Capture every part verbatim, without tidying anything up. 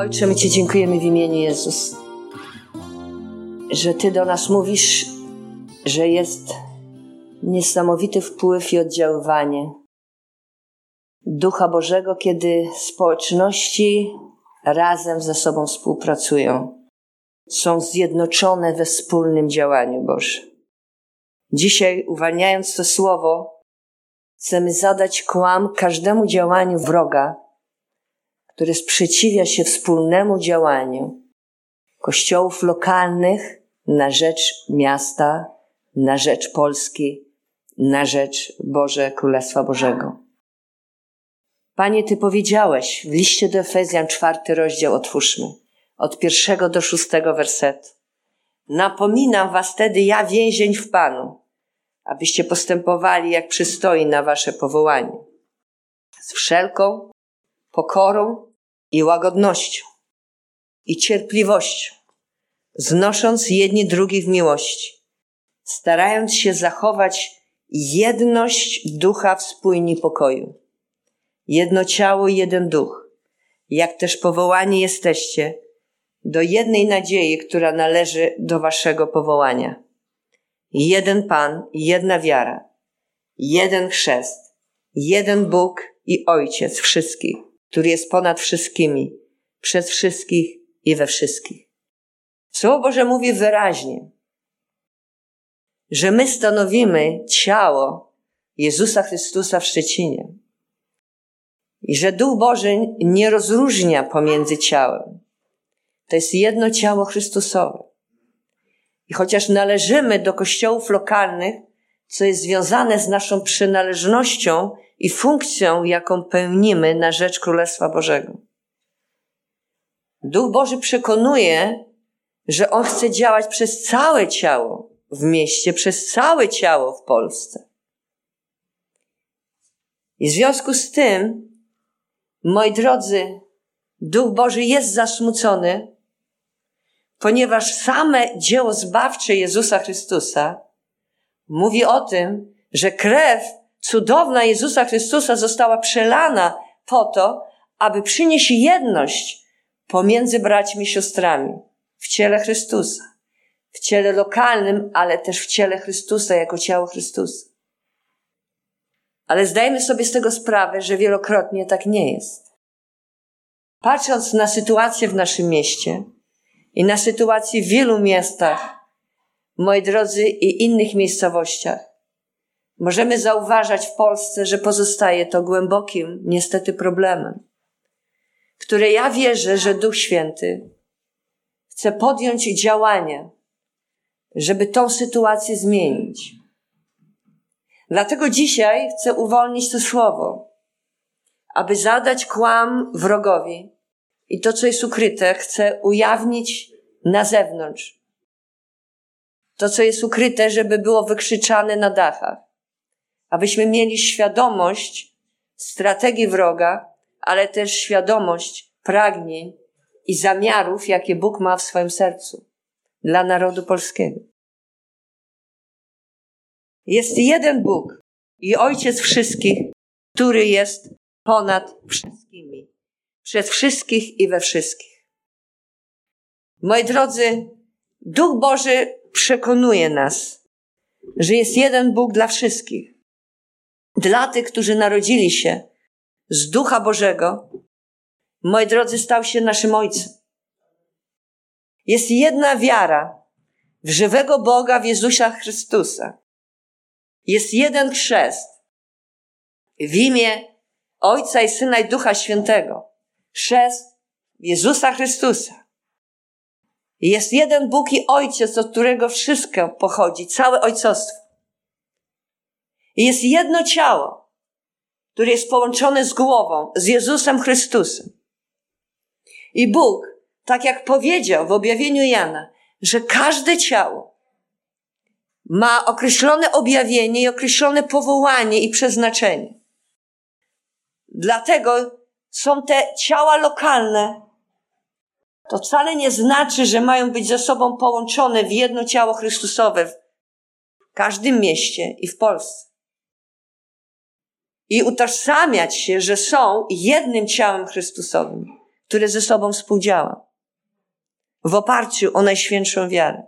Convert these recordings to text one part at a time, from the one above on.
Ojcze, my Ci dziękujemy w imieniu Jezus, że Ty do nas mówisz, że jest niesamowity wpływ i oddziaływanie Ducha Bożego, kiedy społeczności razem ze sobą współpracują. Są zjednoczone we wspólnym działaniu Bożym. Dzisiaj, uwalniając to słowo, chcemy zadać kłam każdemu działaniu wroga, który sprzeciwia się wspólnemu działaniu kościołów lokalnych na rzecz miasta, na rzecz Polski, na rzecz Boże, Królestwa Bożego. Panie, Ty powiedziałeś w liście do Efezjan, czwarty rozdział, otwórzmy, od pierwszego do szóstego wersetu. Napominam was tedy ja, więzień w Panu, abyście postępowali jak przystoi na wasze powołanie, z wszelką pokorą i łagodnością i cierpliwością, znosząc jedni drugich w miłości, starając się zachować jedność ducha w spójni pokoju. Jedno ciało i jeden duch, jak też powołani jesteście do jednej nadziei, która należy do waszego powołania. Jeden Pan, jedna wiara, jeden chrzest, jeden Bóg i Ojciec wszystkich, który jest ponad wszystkimi, przez wszystkich i we wszystkich. Słowo Boże mówi wyraźnie, że my stanowimy ciało Jezusa Chrystusa w Szczecinie i że Duch Boży nie rozróżnia pomiędzy ciałem. To jest jedno ciało Chrystusowe. I chociaż należymy do kościołów lokalnych, co jest związane z naszą przynależnością i funkcją, jaką pełnimy na rzecz Królestwa Bożego. Duch Boży przekonuje, że On chce działać przez całe ciało w mieście, przez całe ciało w Polsce. I w związku z tym, moi drodzy, Duch Boży jest zasmucony, ponieważ same dzieło zbawcze Jezusa Chrystusa mówi o tym, że krew cudowna Jezusa Chrystusa została przelana po to, aby przynieść jedność pomiędzy braćmi i siostrami w ciele Chrystusa, w ciele lokalnym, ale też w ciele Chrystusa jako ciało Chrystusa. Ale zdajemy sobie z tego sprawę, że wielokrotnie tak nie jest. Patrząc na sytuację w naszym mieście i na sytuację w wielu miastach, moi drodzy, i innych miejscowościach, możemy zauważać w Polsce, że pozostaje to głębokim, niestety, problemem, które ja wierzę, że Duch Święty chce podjąć działania, żeby tą sytuację zmienić. Dlatego dzisiaj chcę uwolnić to słowo, aby zadać kłam wrogowi i to, co jest ukryte, chcę ujawnić na zewnątrz. To, co jest ukryte, żeby było wykrzyczane na dachach, abyśmy mieli świadomość strategii wroga, ale też świadomość pragnień i zamiarów, jakie Bóg ma w swoim sercu dla narodu polskiego. Jest jeden Bóg i Ojciec wszystkich, który jest ponad wszystkimi, przez wszystkich i we wszystkich. Moi drodzy, Duch Boży przekonuje nas, że jest jeden Bóg dla wszystkich. Dla tych, którzy narodzili się z Ducha Bożego, moi drodzy, stał się naszym Ojcem. Jest jedna wiara w żywego Boga, w Jezusa Chrystusa. Jest jeden chrzest w imię Ojca i Syna i Ducha Świętego. Chrzest Jezusa Chrystusa. Jest jeden Bóg i Ojciec, od którego wszystko pochodzi, całe ojcostwo. Jest jedno ciało, które jest połączone z głową, z Jezusem Chrystusem. I Bóg, tak jak powiedział w objawieniu Jana, że każde ciało ma określone objawienie i określone powołanie i przeznaczenie. Dlatego są te ciała lokalne. To wcale nie znaczy, że mają być ze sobą połączone w jedno ciało Chrystusowe w każdym mieście i w Polsce. I utożsamiać się, że są jednym ciałem Chrystusowym, które ze sobą współdziała w oparciu o najświętszą wiarę.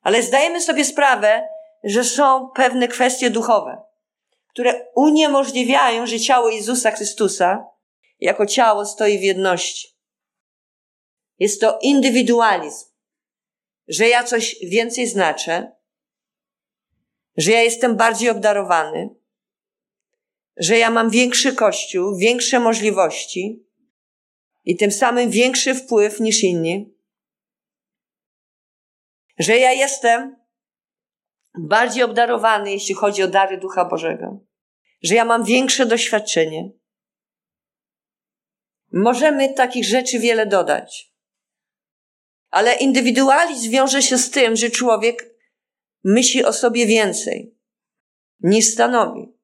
Ale zdajemy sobie sprawę, że są pewne kwestie duchowe, które uniemożliwiają, że ciało Jezusa Chrystusa jako ciało stoi w jedności. Jest to indywidualizm, że ja coś więcej znaczę, że ja jestem bardziej obdarowany, że ja mam większy kościół, większe możliwości i tym samym większy wpływ niż inni, że ja jestem bardziej obdarowany, jeśli chodzi o dary Ducha Bożego, że ja mam większe doświadczenie. Możemy takich rzeczy wiele dodać, ale indywidualizm wiąże się z tym, że człowiek myśli o sobie więcej niż stanowi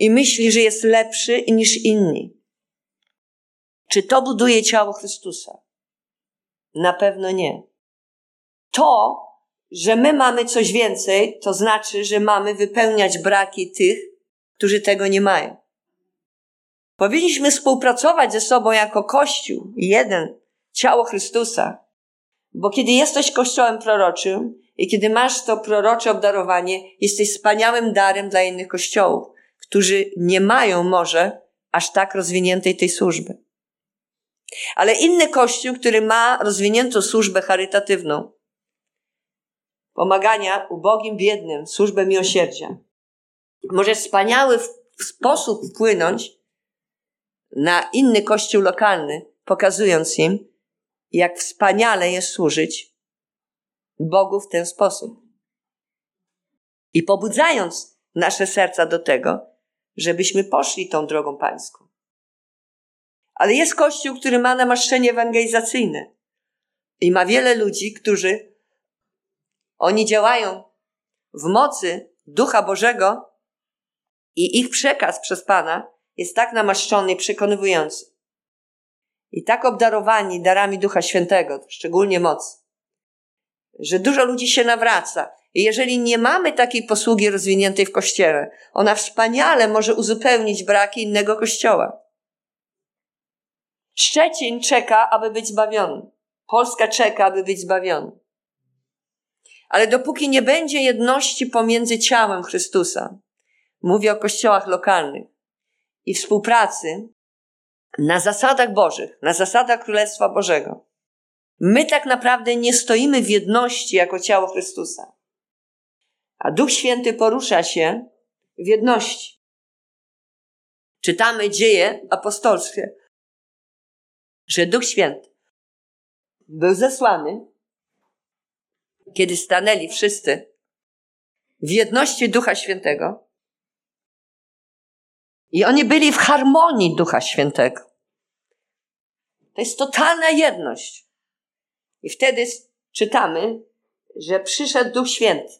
i myśli, że jest lepszy niż inni. Czy to buduje ciało Chrystusa? Na pewno nie. To, że my mamy coś więcej, to znaczy, że mamy wypełniać braki tych, którzy tego nie mają. Powinniśmy współpracować ze sobą jako Kościół, jeden, ciało Chrystusa. Bo kiedy jesteś Kościołem proroczym i kiedy masz to prorocze obdarowanie, jesteś wspaniałym darem dla innych kościołów, którzy nie mają może aż tak rozwiniętej tej służby. Ale inny kościół, który ma rozwiniętą służbę charytatywną, pomagania ubogim, biednym, służbę miłosierdzia, może w wspaniały sposób wpłynąć na inny kościół lokalny, pokazując im, jak wspaniale jest służyć Bogu w ten sposób. I pobudzając nasze serca do tego, żebyśmy poszli tą drogą pańską. Ale jest kościół, który ma namaszczenie ewangelizacyjne i ma wiele ludzi, którzy oni działają w mocy Ducha Bożego i ich przekaz przez Pana jest tak namaszczony i przekonywujący. I tak obdarowani darami Ducha Świętego, szczególnie mocy, że dużo ludzi się nawraca. I jeżeli nie mamy takiej posługi rozwiniętej w Kościele, ona wspaniale może uzupełnić braki innego Kościoła. Szczecin czeka, aby być zbawiony. Polska czeka, aby być zbawiony. Ale dopóki nie będzie jedności pomiędzy ciałem Chrystusa, mówię o kościołach lokalnych, i współpracy na zasadach Bożych, na zasadach Królestwa Bożego, my tak naprawdę nie stoimy w jedności jako ciało Chrystusa. A Duch Święty porusza się w jedności. Czytamy Dzieje Apostolskie, że Duch Święty był zesłany, kiedy stanęli wszyscy w jedności Ducha Świętego i oni byli w harmonii Ducha Świętego. To jest totalna jedność. I wtedy czytamy, że przyszedł Duch Święty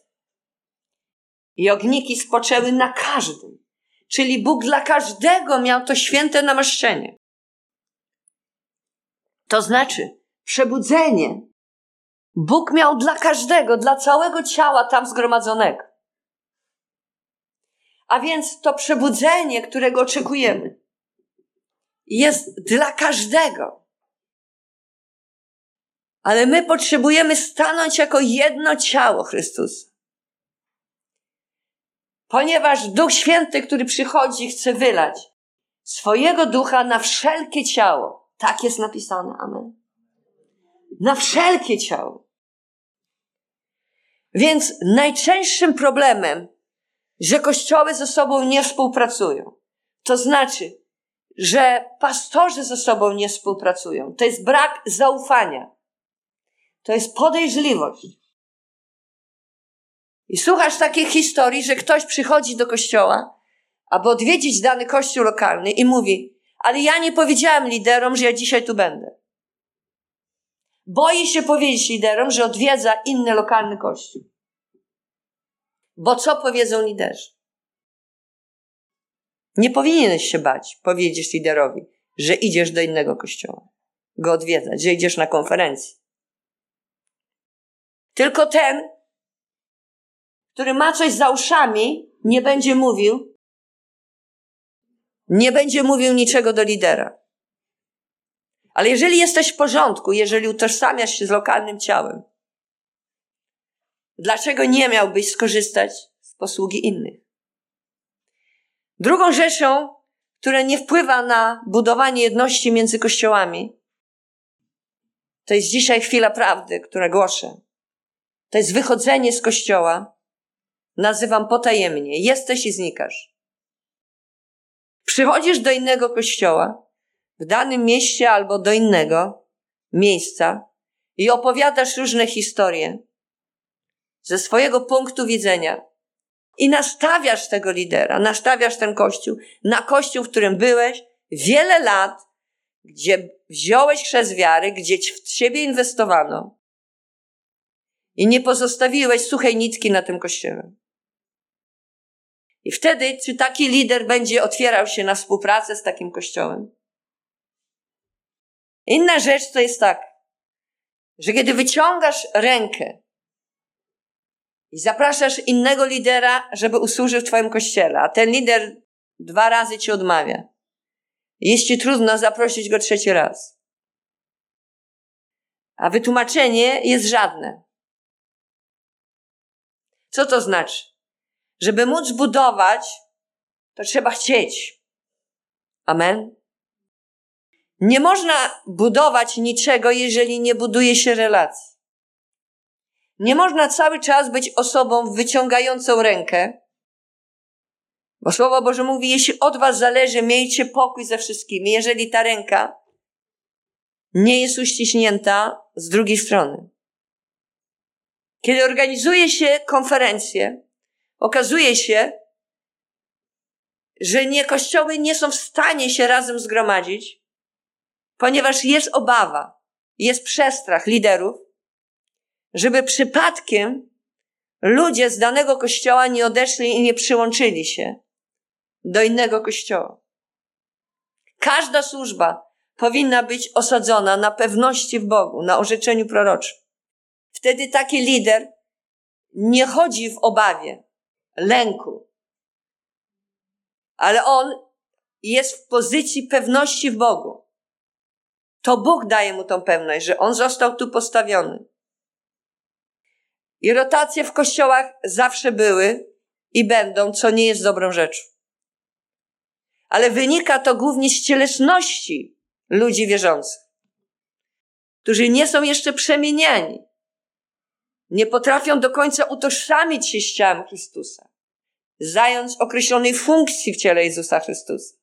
i ogniki spoczęły na każdym. Czyli Bóg dla każdego miał to święte namaszczenie. To znaczy przebudzenie Bóg miał dla każdego, dla całego ciała tam zgromadzonego. A więc to przebudzenie, którego oczekujemy, jest dla każdego. Ale my potrzebujemy stanąć jako jedno ciało Chrystusa. Ponieważ Duch Święty, który przychodzi, chce wylać swojego ducha na wszelkie ciało. Tak jest napisane, amen. Na wszelkie ciało. Więc najczęstszym problemem, że kościoły ze sobą nie współpracują. To znaczy, że pastorzy ze sobą nie współpracują. To jest brak zaufania. To jest podejrzliwość. I słuchasz takich historii, że ktoś przychodzi do kościoła, aby odwiedzić dany kościół lokalny i mówi, ale ja nie powiedziałem liderom, że ja dzisiaj tu będę. Boi się powiedzieć liderom, że odwiedza inny lokalny kościół. Bo co powiedzą liderzy? Nie powinieneś się bać powiedzieć liderowi, że idziesz do innego kościoła. Go odwiedzać, że idziesz na konferencję. Tylko ten, który ma coś za uszami, nie będzie mówił, nie będzie mówił niczego do lidera. Ale jeżeli jesteś w porządku, jeżeli utożsamiasz się z lokalnym ciałem, dlaczego nie miałbyś skorzystać z posługi innych? Drugą rzeczą, która nie wpływa na budowanie jedności między kościołami, to jest dzisiaj chwila prawdy, która głoszę. To jest wychodzenie z kościoła. Nazywam potajemnie. Jesteś i znikasz. Przychodzisz do innego kościoła w danym mieście albo do innego miejsca i opowiadasz różne historie ze swojego punktu widzenia i nastawiasz tego lidera, nastawiasz ten kościół na kościół, w którym byłeś wiele lat, gdzie wziąłeś chrzest wiary, gdzie w ciebie inwestowano i nie pozostawiłeś suchej nitki na tym kościele. I wtedy, czy taki lider będzie otwierał się na współpracę z takim kościołem? Inna rzecz to jest tak, że kiedy wyciągasz rękę i zapraszasz innego lidera, żeby usłużył w twoim kościele, a ten lider dwa razy ci odmawia, jest ci trudno zaprosić go trzeci raz. A wytłumaczenie jest żadne. Co to znaczy? Żeby móc budować, to trzeba chcieć. Amen? Nie można budować niczego, jeżeli nie buduje się relacji. Nie można cały czas być osobą wyciągającą rękę, bo Słowo Boże mówi, jeśli od was zależy, miejcie pokój ze wszystkimi, jeżeli ta ręka nie jest uściśnięta z drugiej strony. Kiedy organizuje się konferencje, okazuje się, że nie, kościoły nie są w stanie się razem zgromadzić, ponieważ jest obawa, jest przestrach liderów, żeby przypadkiem ludzie z danego kościoła nie odeszli i nie przyłączyli się do innego kościoła. Każda służba powinna być osadzona na pewności w Bogu, na orzeczeniu proroczym. Wtedy taki lider nie chodzi w obawie, lęku, ale on jest w pozycji pewności w Bogu. To Bóg daje mu tą pewność, że on został tu postawiony. I rotacje w kościołach zawsze były i będą, co nie jest dobrą rzeczą. Ale wynika to głównie z cielesności ludzi wierzących, którzy nie są jeszcze przemieniani, nie potrafią do końca utożsamić się z ciałem Chrystusa, zająć określonej funkcji w ciele Jezusa Chrystusa.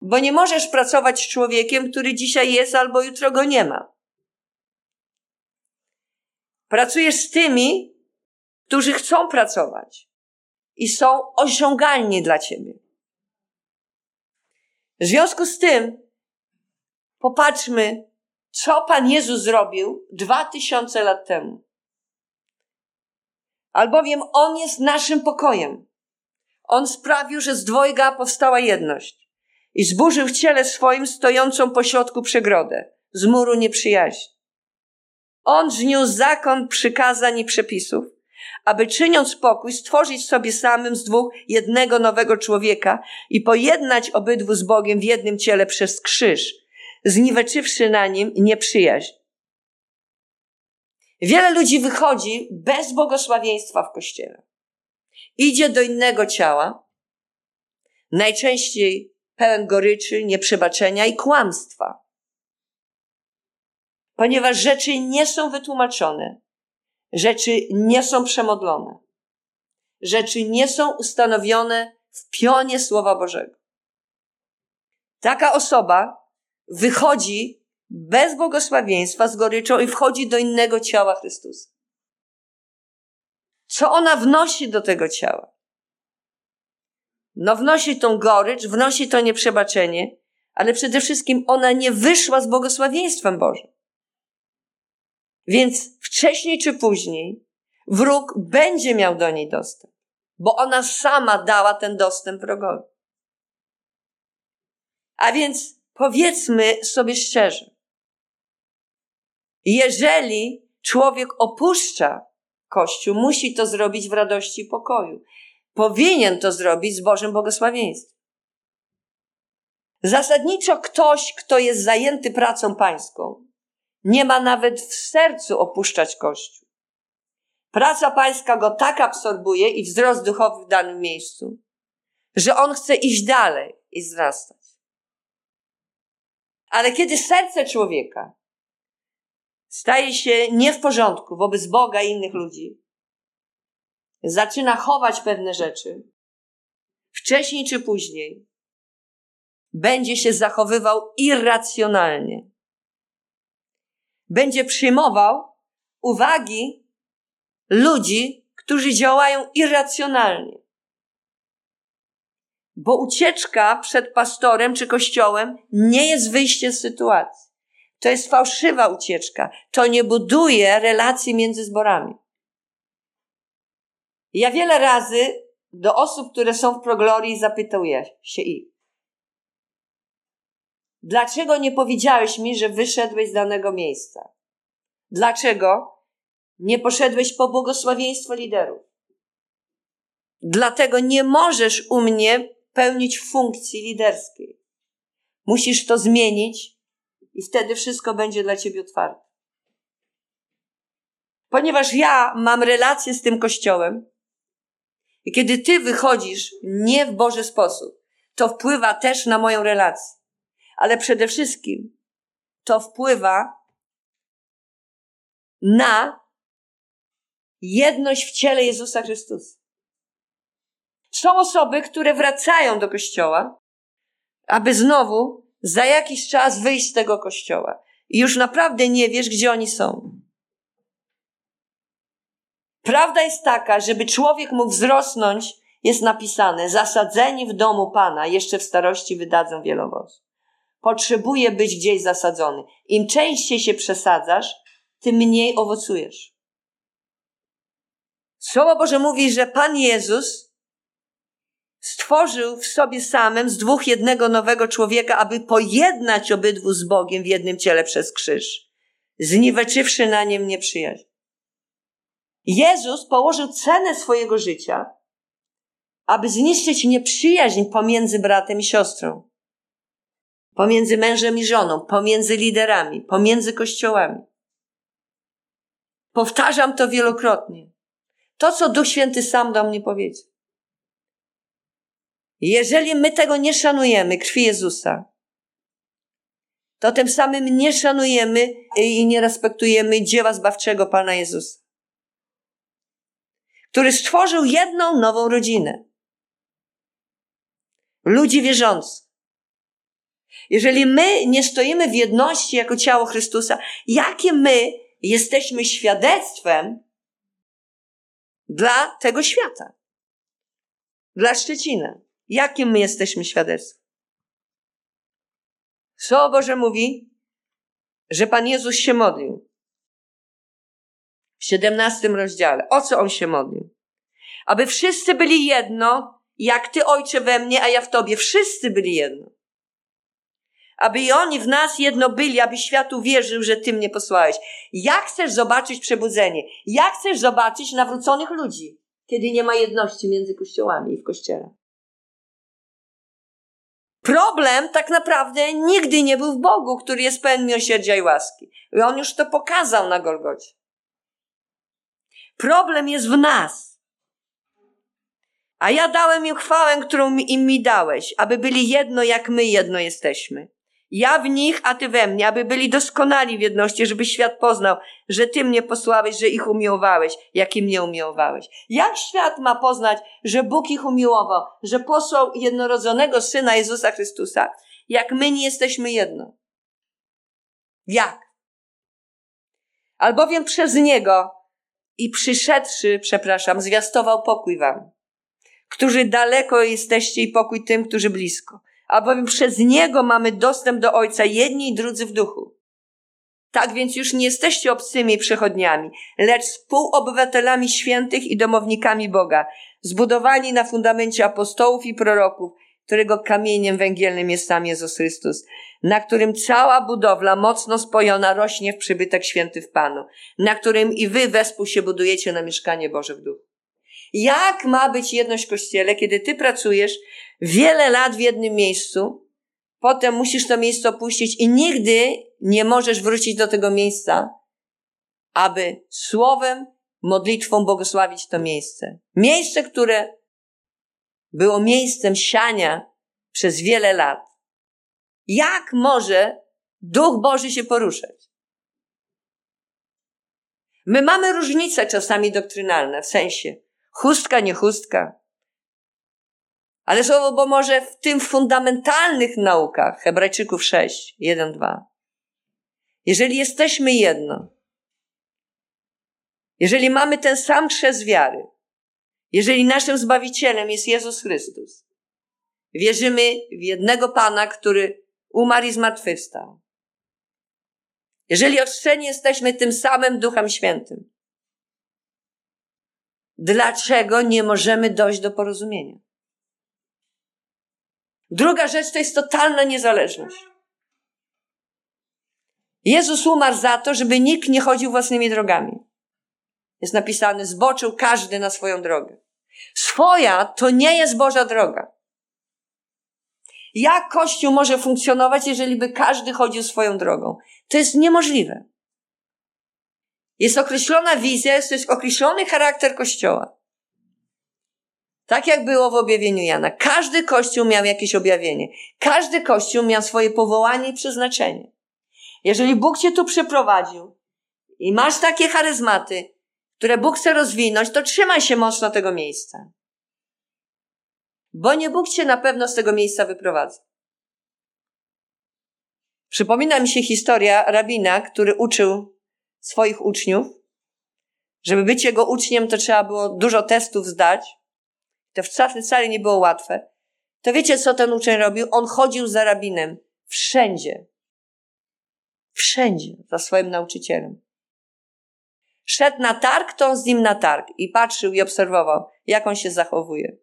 Bo nie możesz pracować z człowiekiem, który dzisiaj jest albo jutro go nie ma. Pracujesz z tymi, którzy chcą pracować i są osiągalni dla ciebie. W związku z tym popatrzmy, co Pan Jezus zrobił dwa tysiące lat temu. Albowiem On jest naszym pokojem. On sprawił, że z dwojga powstała jedność i zburzył w ciele swoim stojącą pośrodku przegrodę z muru nieprzyjaźni. On zniósł zakon przykazań i przepisów, aby czyniąc pokój, stworzyć sobie samym z dwóch jednego nowego człowieka i pojednać obydwu z Bogiem w jednym ciele przez krzyż, zniweczywszy na nim nieprzyjaźń. Wiele ludzi wychodzi bez błogosławieństwa w kościele. Idzie do innego ciała, najczęściej pełen goryczy, nieprzebaczenia i kłamstwa. Ponieważ rzeczy nie są wytłumaczone, rzeczy nie są przemodlone, rzeczy nie są ustanowione w pionie Słowa Bożego. Taka osoba wychodzi bez błogosławieństwa, z goryczą i wchodzi do innego ciała Chrystusa. Co ona wnosi do tego ciała? No wnosi tą gorycz, wnosi to nieprzebaczenie, ale przede wszystkim ona nie wyszła z błogosławieństwem Bożym. Więc wcześniej czy później wróg będzie miał do niej dostęp, bo ona sama dała ten dostęp wrogowi. A więc powiedzmy sobie szczerze, jeżeli człowiek opuszcza Kościół, musi to zrobić w radości i pokoju. Powinien to zrobić z Bożym błogosławieństwem. Zasadniczo ktoś, kto jest zajęty pracą pańską, nie ma nawet w sercu opuszczać Kościół. Praca pańska go tak absorbuje i wzrost duchowy w danym miejscu, że on chce iść dalej i wzrastać. Ale kiedy serce człowieka staje się nie w porządku wobec Boga i innych ludzi, zaczyna chować pewne rzeczy, wcześniej czy później będzie się zachowywał irracjonalnie. Będzie przyjmował uwagi ludzi, którzy działają irracjonalnie. Bo ucieczka przed pastorem czy kościołem nie jest wyjście z sytuacji. To jest fałszywa ucieczka. To nie buduje relacji między zborami. Ja wiele razy do osób, które są w proglorii, zapytuję się ich: dlaczego nie powiedziałeś mi, że wyszedłeś z danego miejsca? Dlaczego nie poszedłeś po błogosławieństwo liderów? Dlatego nie możesz u mnie pełnić funkcji liderskiej. Musisz to zmienić i wtedy wszystko będzie dla ciebie otwarte. Ponieważ ja mam relację z tym Kościołem i kiedy ty wychodzisz nie w Boży sposób, to wpływa też na moją relację. Ale przede wszystkim to wpływa na jedność w ciele Jezusa Chrystusa. Są osoby, które wracają do Kościoła, aby znowu za jakiś czas wyjść z tego Kościoła. I już naprawdę nie wiesz, gdzie oni są. Prawda jest taka, żeby człowiek mógł wzrosnąć, jest napisane: zasadzeni w domu Pana, jeszcze w starości wydadzą wiele owocu. Potrzebuje być gdzieś zasadzony. Im częściej się przesadzasz, tym mniej owocujesz. Słowo Boże mówi, że Pan Jezus stworzył w sobie samym z dwóch jednego nowego człowieka, aby pojednać obydwu z Bogiem w jednym ciele przez krzyż, zniweczywszy na nim nieprzyjaźń. Jezus położył cenę swojego życia, aby zniszczyć nieprzyjaźń pomiędzy bratem i siostrą, pomiędzy mężem i żoną, pomiędzy liderami, pomiędzy kościołami. Powtarzam to wielokrotnie. To, co Duch Święty sam do mnie powiedział. Jeżeli my tego nie szanujemy, krwi Jezusa, to tym samym nie szanujemy i nie respektujemy dzieła zbawczego Pana Jezusa, który stworzył jedną nową rodzinę. Ludzi wierzących. Jeżeli my nie stoimy w jedności jako ciało Chrystusa, jakie my jesteśmy świadectwem dla tego świata, dla Szczecina? Jakim my jesteśmy świadectwem? Słowo Boże mówi, że Pan Jezus się modlił. W siedemnastym rozdziale. O co On się modlił? Aby wszyscy byli jedno, jak Ty, Ojcze, we mnie, a ja w Tobie. Wszyscy byli jedno. Aby i oni w nas jedno byli, aby świat uwierzył, że Ty mnie posłałeś. Jak chcesz zobaczyć przebudzenie? Jak chcesz zobaczyć nawróconych ludzi, kiedy nie ma jedności między kościołami i w kościele? Problem tak naprawdę nigdy nie był w Bogu, który jest pełen miłosierdzia i łaski. I On już to pokazał na Golgocie. Problem jest w nas. A ja dałem im chwałę, którą im mi dałeś, aby byli jedno, jak my jedno jesteśmy. Ja w nich, a Ty we mnie, aby byli doskonali w jedności, żeby świat poznał, że Ty mnie posłałeś, że ich umiłowałeś, jak i mnie umiłowałeś. Jak świat ma poznać, że Bóg ich umiłował, że posłał jednorodzonego Syna Jezusa Chrystusa, jak my nie jesteśmy jedno? Jak? Albowiem przez Niego i przyszedłszy, przepraszam, zwiastował pokój wam, którzy daleko jesteście, i pokój tym, którzy blisko. Albowiem przez Niego mamy dostęp do Ojca, jedni i drudzy w duchu. Tak więc już nie jesteście obcymi przechodniami, lecz współobywatelami świętych i domownikami Boga, zbudowani na fundamencie apostołów i proroków, którego kamieniem węgielnym jest sam Jezus Chrystus, na którym cała budowla mocno spojona rośnie w przybytek święty w Panu, na którym i wy wespół się budujecie na mieszkanie Boże w duchu. Jak ma być jedność w Kościele, kiedy ty pracujesz wiele lat w jednym miejscu, potem musisz to miejsce opuścić i nigdy nie możesz wrócić do tego miejsca, aby słowem, modlitwą błogosławić to miejsce. Miejsce, które było miejscem siania przez wiele lat. Jak może Duch Boży się poruszać? My mamy różnice czasami doktrynalne, w sensie chustka, nie chustka. Ale Słowo Boże może w tym fundamentalnych naukach, Hebrajczyków sześć, jeden, dwa. Jeżeli jesteśmy jedno, jeżeli mamy ten sam chrzest wiary, jeżeli naszym Zbawicielem jest Jezus Chrystus, wierzymy w jednego Pana, który umarł i zmartwychwstał. Jeżeli ochrzczeni jesteśmy tym samym Duchem Świętym, dlaczego nie możemy dojść do porozumienia? Druga rzecz to jest totalna niezależność. Jezus umarł za to, żeby nikt nie chodził własnymi drogami. Jest napisane, zboczył każdy na swoją drogę. Swoja to nie jest Boża droga. Jak Kościół może funkcjonować, jeżeli by każdy chodził swoją drogą? To jest niemożliwe. Jest określona wizja, jest, jest określony charakter Kościoła. Tak jak było w objawieniu Jana. Każdy Kościół miał jakieś objawienie. Każdy Kościół miał swoje powołanie i przeznaczenie. Jeżeli Bóg cię tu przyprowadził i masz takie charyzmaty, które Bóg chce rozwinąć, to trzymaj się mocno tego miejsca. Bo nie Bóg cię na pewno z tego miejsca wyprowadza. Przypomina mi się historia rabina, który uczył swoich uczniów. Żeby być jego uczniem, to trzeba było dużo testów zdać. To wcale nie było łatwe. To wiecie, co ten uczeń robił? On chodził za rabinem. Wszędzie. Wszędzie za swoim nauczycielem. Szedł na targ, to on z nim na targ i patrzył i obserwował, jak on się zachowuje.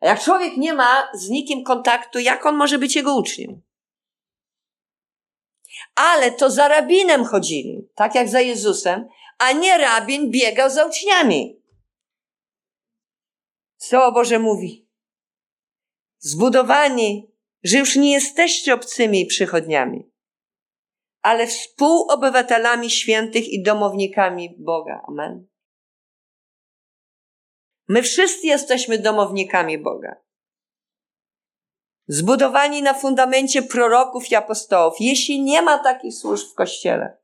A jak człowiek nie ma z nikim kontaktu, jak on może być jego uczniem? Ale to za rabinem chodzili, tak jak za Jezusem, a nie rabin biegał za uczniami. Słowo Boże mówi, zbudowani, że już nie jesteście obcymi przychodniami, ale współobywatelami świętych i domownikami Boga. Amen. My wszyscy jesteśmy domownikami Boga. Zbudowani na fundamencie proroków i apostołów. Jeśli nie ma takich służb w Kościele,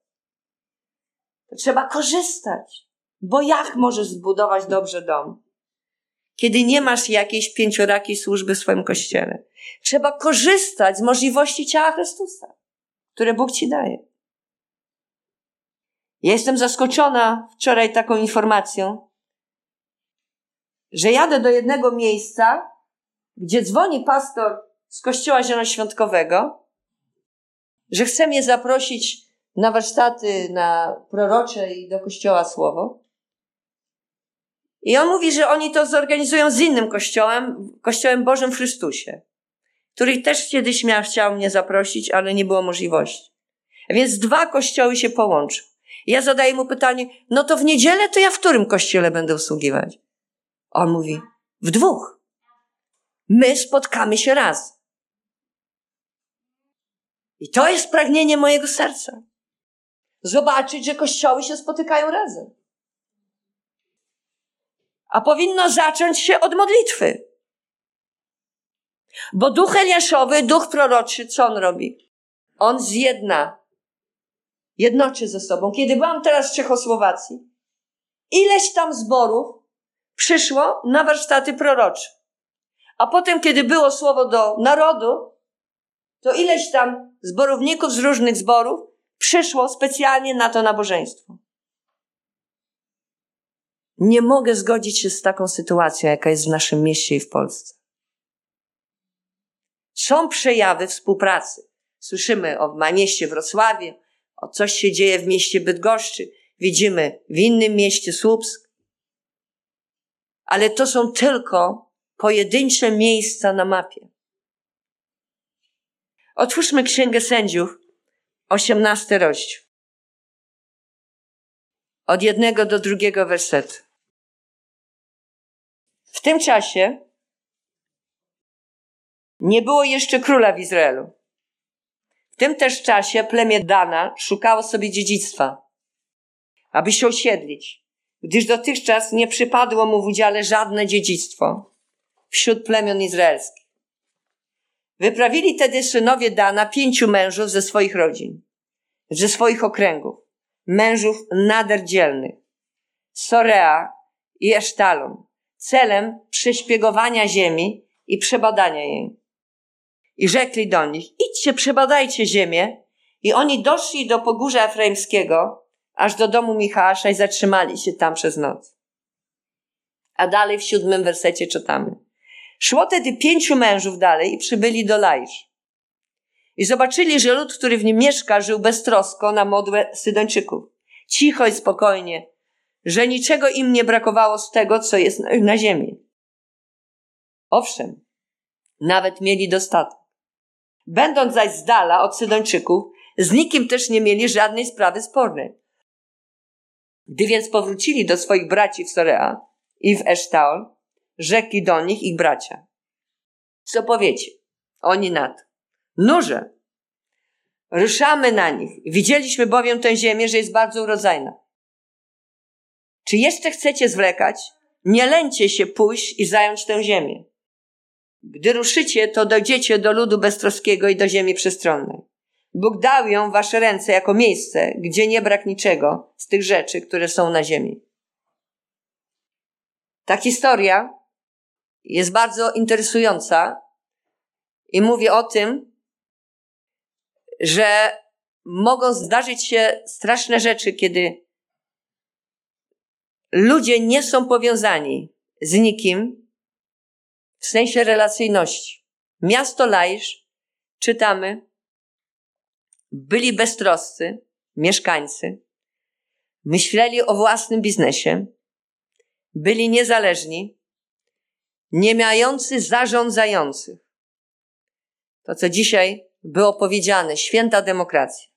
to trzeba korzystać. Bo jak możesz zbudować dobrze dom, kiedy nie masz jakiejś pięciorakiej służby w swoim Kościele? Trzeba korzystać z możliwości ciała Chrystusa, które Bóg ci daje. Ja jestem zaskoczona wczoraj taką informacją, że jadę do jednego miejsca, gdzie dzwoni pastor z Kościoła Zielonoświątkowego, że chce mnie zaprosić na warsztaty, na prorocze i do Kościoła Słowo. I on mówi, że oni to zorganizują z innym kościołem, Kościołem Bożym w Chrystusie, który też kiedyś miał, chciał mnie zaprosić, ale nie było możliwości. A więc dwa kościoły się połączą. Ja zadaję mu pytanie, no to w niedzielę to ja w którym kościele będę usługiwać? On mówi, w dwóch. My spotkamy się raz. I to jest pragnienie mojego serca. Zobaczyć, że kościoły się spotykają razem. A powinno zacząć się od modlitwy. Bo duch Eliaszowy, duch proroczy, co on robi? On zjedna, jednoczy ze sobą. Kiedy byłam teraz w Czechosłowacji, ileś tam zborów przyszło na warsztaty prorocze. A potem, kiedy było słowo do narodu, to ileś tam zborowników z różnych zborów przyszło specjalnie na to nabożeństwo. Nie mogę zgodzić się z taką sytuacją, jaka jest w naszym mieście i w Polsce. Są przejawy współpracy. Słyszymy o mieście Wrocławiu, o coś się dzieje w mieście Bydgoszczy, widzimy w innym mieście Słupsk. Ale to są tylko pojedyncze miejsca na mapie. Otwórzmy Księgę Sędziów, osiemnasty rozdział. Od jednego do drugiego wersetu. W tym czasie Nie było jeszcze króla w Izraelu. W tym też czasie plemię Dana szukało sobie dziedzictwa, aby się osiedlić, gdyż dotychczas nie przypadło mu w udziale żadne dziedzictwo wśród plemion izraelskich. Wyprawili tedy synowie Dana pięciu mężów ze swoich rodzin, ze swoich okręgów, mężów nader dzielnych, Sorea i Esztalon, celem prześpiegowania ziemi i przebadania jej. I rzekli do nich, idźcie, przebadajcie ziemię. I oni doszli do pogórza efraimskiego, aż do domu Michasza i zatrzymali się tam przez noc. A dalej w siódmym wersecie czytamy. Szło tedy pięciu mężów dalej i przybyli do Lajsz. I zobaczyli, że lud, który w nim mieszka, żył beztrosko na modłę Sydończyków. Cicho i spokojnie, że niczego im nie brakowało z tego, co jest na ziemi. Owszem, nawet mieli dostatek. Będąc zaś z dala od Sydończyków, z nikim też nie mieli żadnej sprawy spornej. Gdy więc powrócili do swoich braci w Sorea i w Esztaol, rzekli do nich ich bracia. Co powiecie? Oni na to. Noże! Ruszamy na nich. Widzieliśmy bowiem tę ziemię, że jest bardzo urodzajna. Czy jeszcze chcecie zwlekać? Nie lęcie się pójść i zająć tę ziemię. Gdy ruszycie, to dojdziecie do ludu beztroskiego i do ziemi przestronnej. Bóg dał ją w wasze ręce jako miejsce, gdzie nie brak niczego z tych rzeczy, które są na ziemi. Ta historia jest bardzo interesująca i mówi o tym, że mogą zdarzyć się straszne rzeczy, kiedy ludzie nie są powiązani z nikim w sensie relacyjności. Miasto Lajsz, czytamy, byli beztroscy mieszkańcy, myśleli o własnym biznesie, byli niezależni, nie mający zarządzających. To, co dzisiaj było powiedziane, święta demokracja.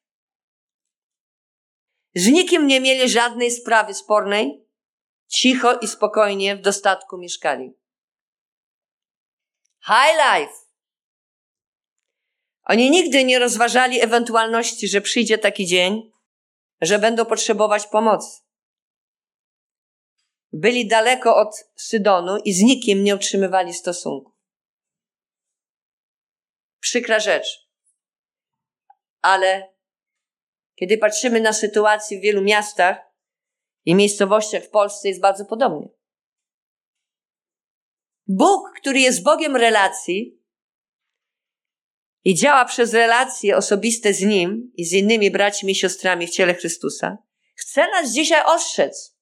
Z nikim nie mieli żadnej sprawy spornej, cicho i spokojnie w dostatku mieszkali. High life! Oni nigdy nie rozważali ewentualności, że przyjdzie taki dzień, że będą potrzebować pomocy. Byli daleko od Sydonu i z nikim nie utrzymywali stosunku. Przykra rzecz. Ale kiedy patrzymy na sytuację w wielu miastach i miejscowościach w Polsce, jest bardzo podobnie. Bóg, który jest Bogiem relacji i działa przez relacje osobiste z Nim i z innymi braćmi i siostrami w ciele Chrystusa, chce nas dzisiaj ostrzec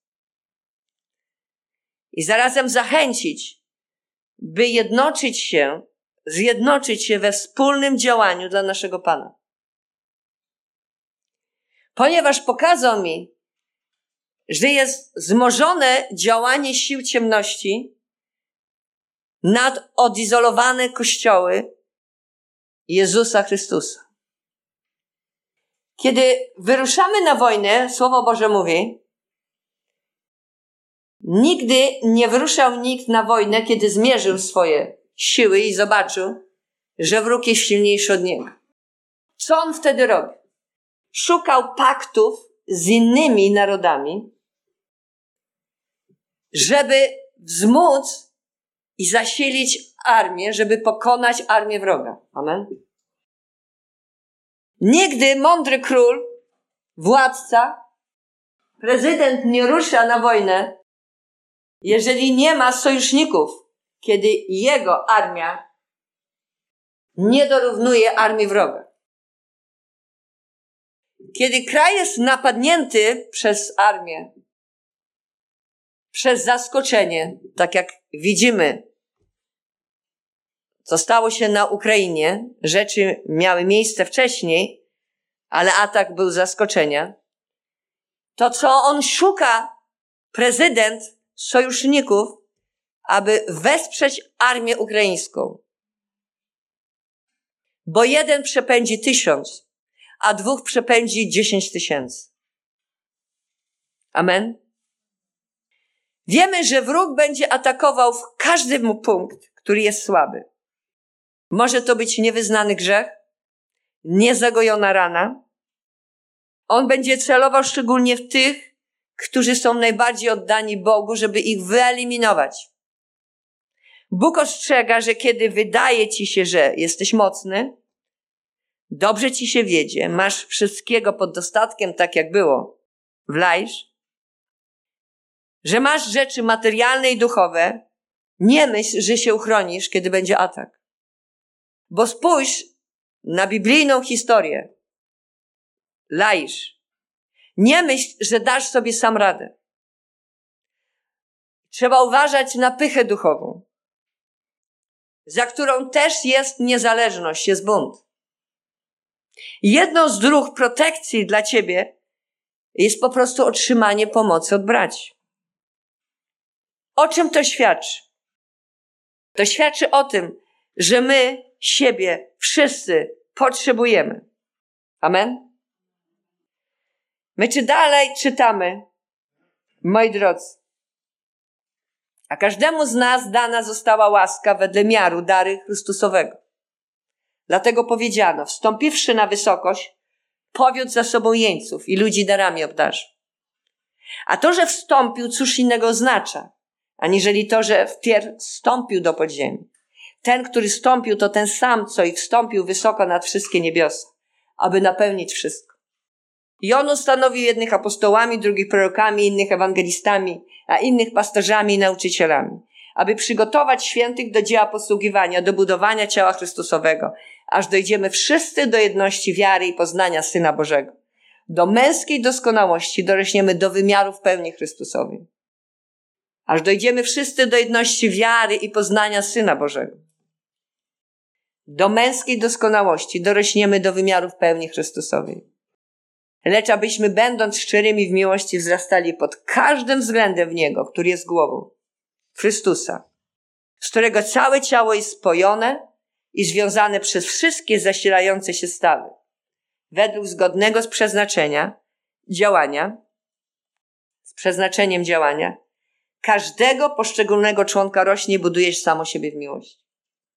i zarazem zachęcić, by jednoczyć się, zjednoczyć się we wspólnym działaniu dla naszego Pana. Ponieważ pokazał mi, że jest wzmożone działanie sił ciemności nad odizolowane kościoły Jezusa Chrystusa. Kiedy wyruszamy na wojnę, Słowo Boże mówi, nigdy nie wyruszał nikt na wojnę, kiedy zmierzył swoje siły i zobaczył, że wróg jest silniejszy od niego. Co on wtedy robi? Szukał paktów z innymi narodami, żeby wzmóc i zasilić armię, żeby pokonać armię wroga. Amen. Nigdy mądry król, władca, prezydent nie rusza na wojnę, jeżeli nie ma sojuszników, kiedy jego armia nie dorównuje armii wroga. Kiedy kraj jest napadnięty przez armię, przez zaskoczenie, tak jak widzimy, co stało się na Ukrainie, rzeczy miały miejsce wcześniej, ale atak był zaskoczenia, to co on szuka, prezydent, sojuszników, aby wesprzeć armię ukraińską. Bo jeden przepędzi tysiąc, a dwóch przepędzi dziesięć tysięcy. Amen? Wiemy, że wróg będzie atakował w każdy punkt, który jest słaby. Może to być niewyznany grzech, niezagojona rana. On będzie celował szczególnie w tych, którzy są najbardziej oddani Bogu, żeby ich wyeliminować. Bóg ostrzega, że kiedy wydaje ci się, że jesteś mocny, dobrze ci się wiedzie, masz wszystkiego pod dostatkiem, tak jak było w Lajsz, że masz rzeczy materialne i duchowe, nie myśl, że się uchronisz, kiedy będzie atak. Bo spójrz na biblijną historię. Lajsz. Nie myśl, że dasz sobie sam radę. Trzeba uważać na pychę duchową, za którą też jest niezależność, jest bunt. Jedną z dróg protekcji dla ciebie jest po prostu otrzymanie pomocy od braci. O czym to świadczy? To świadczy o tym, że my siebie wszyscy potrzebujemy. Amen? My czy dalej czytamy, moi drodzy, a każdemu z nas dana została łaska wedle miaru daru Chrystusowego. Dlatego powiedziano, wstąpiwszy na wysokość, powiódł za sobą jeńców i ludzi darami obdarzył. A to, że wstąpił, cóż innego oznacza, aniżeli to, że wpierw wstąpił do podziemi. Ten, który wstąpił, to ten sam, co i wstąpił wysoko nad wszystkie niebiosa, aby napełnić wszystko. I on ustanowił jednych apostołami, drugich prorokami, innych ewangelistami, a innych pasterzami i nauczycielami, aby przygotować świętych do dzieła posługiwania, do budowania ciała Chrystusowego, aż dojdziemy wszyscy do jedności wiary i poznania Syna Bożego. Do męskiej doskonałości dorośniemy do wymiarów pełni Chrystusowej. Aż dojdziemy wszyscy do jedności wiary i poznania Syna Bożego. Do męskiej doskonałości dorośniemy do wymiarów pełni Chrystusowej. Lecz abyśmy, będąc szczerymi w miłości, wzrastali pod każdym względem w Niego, który jest głową, Chrystusa, z którego całe ciało jest spojone i związane przez wszystkie zasilające się stawy, według zgodnego z przeznaczenia działania, z przeznaczeniem działania, każdego poszczególnego członka rośnie i buduje samo siebie w miłości.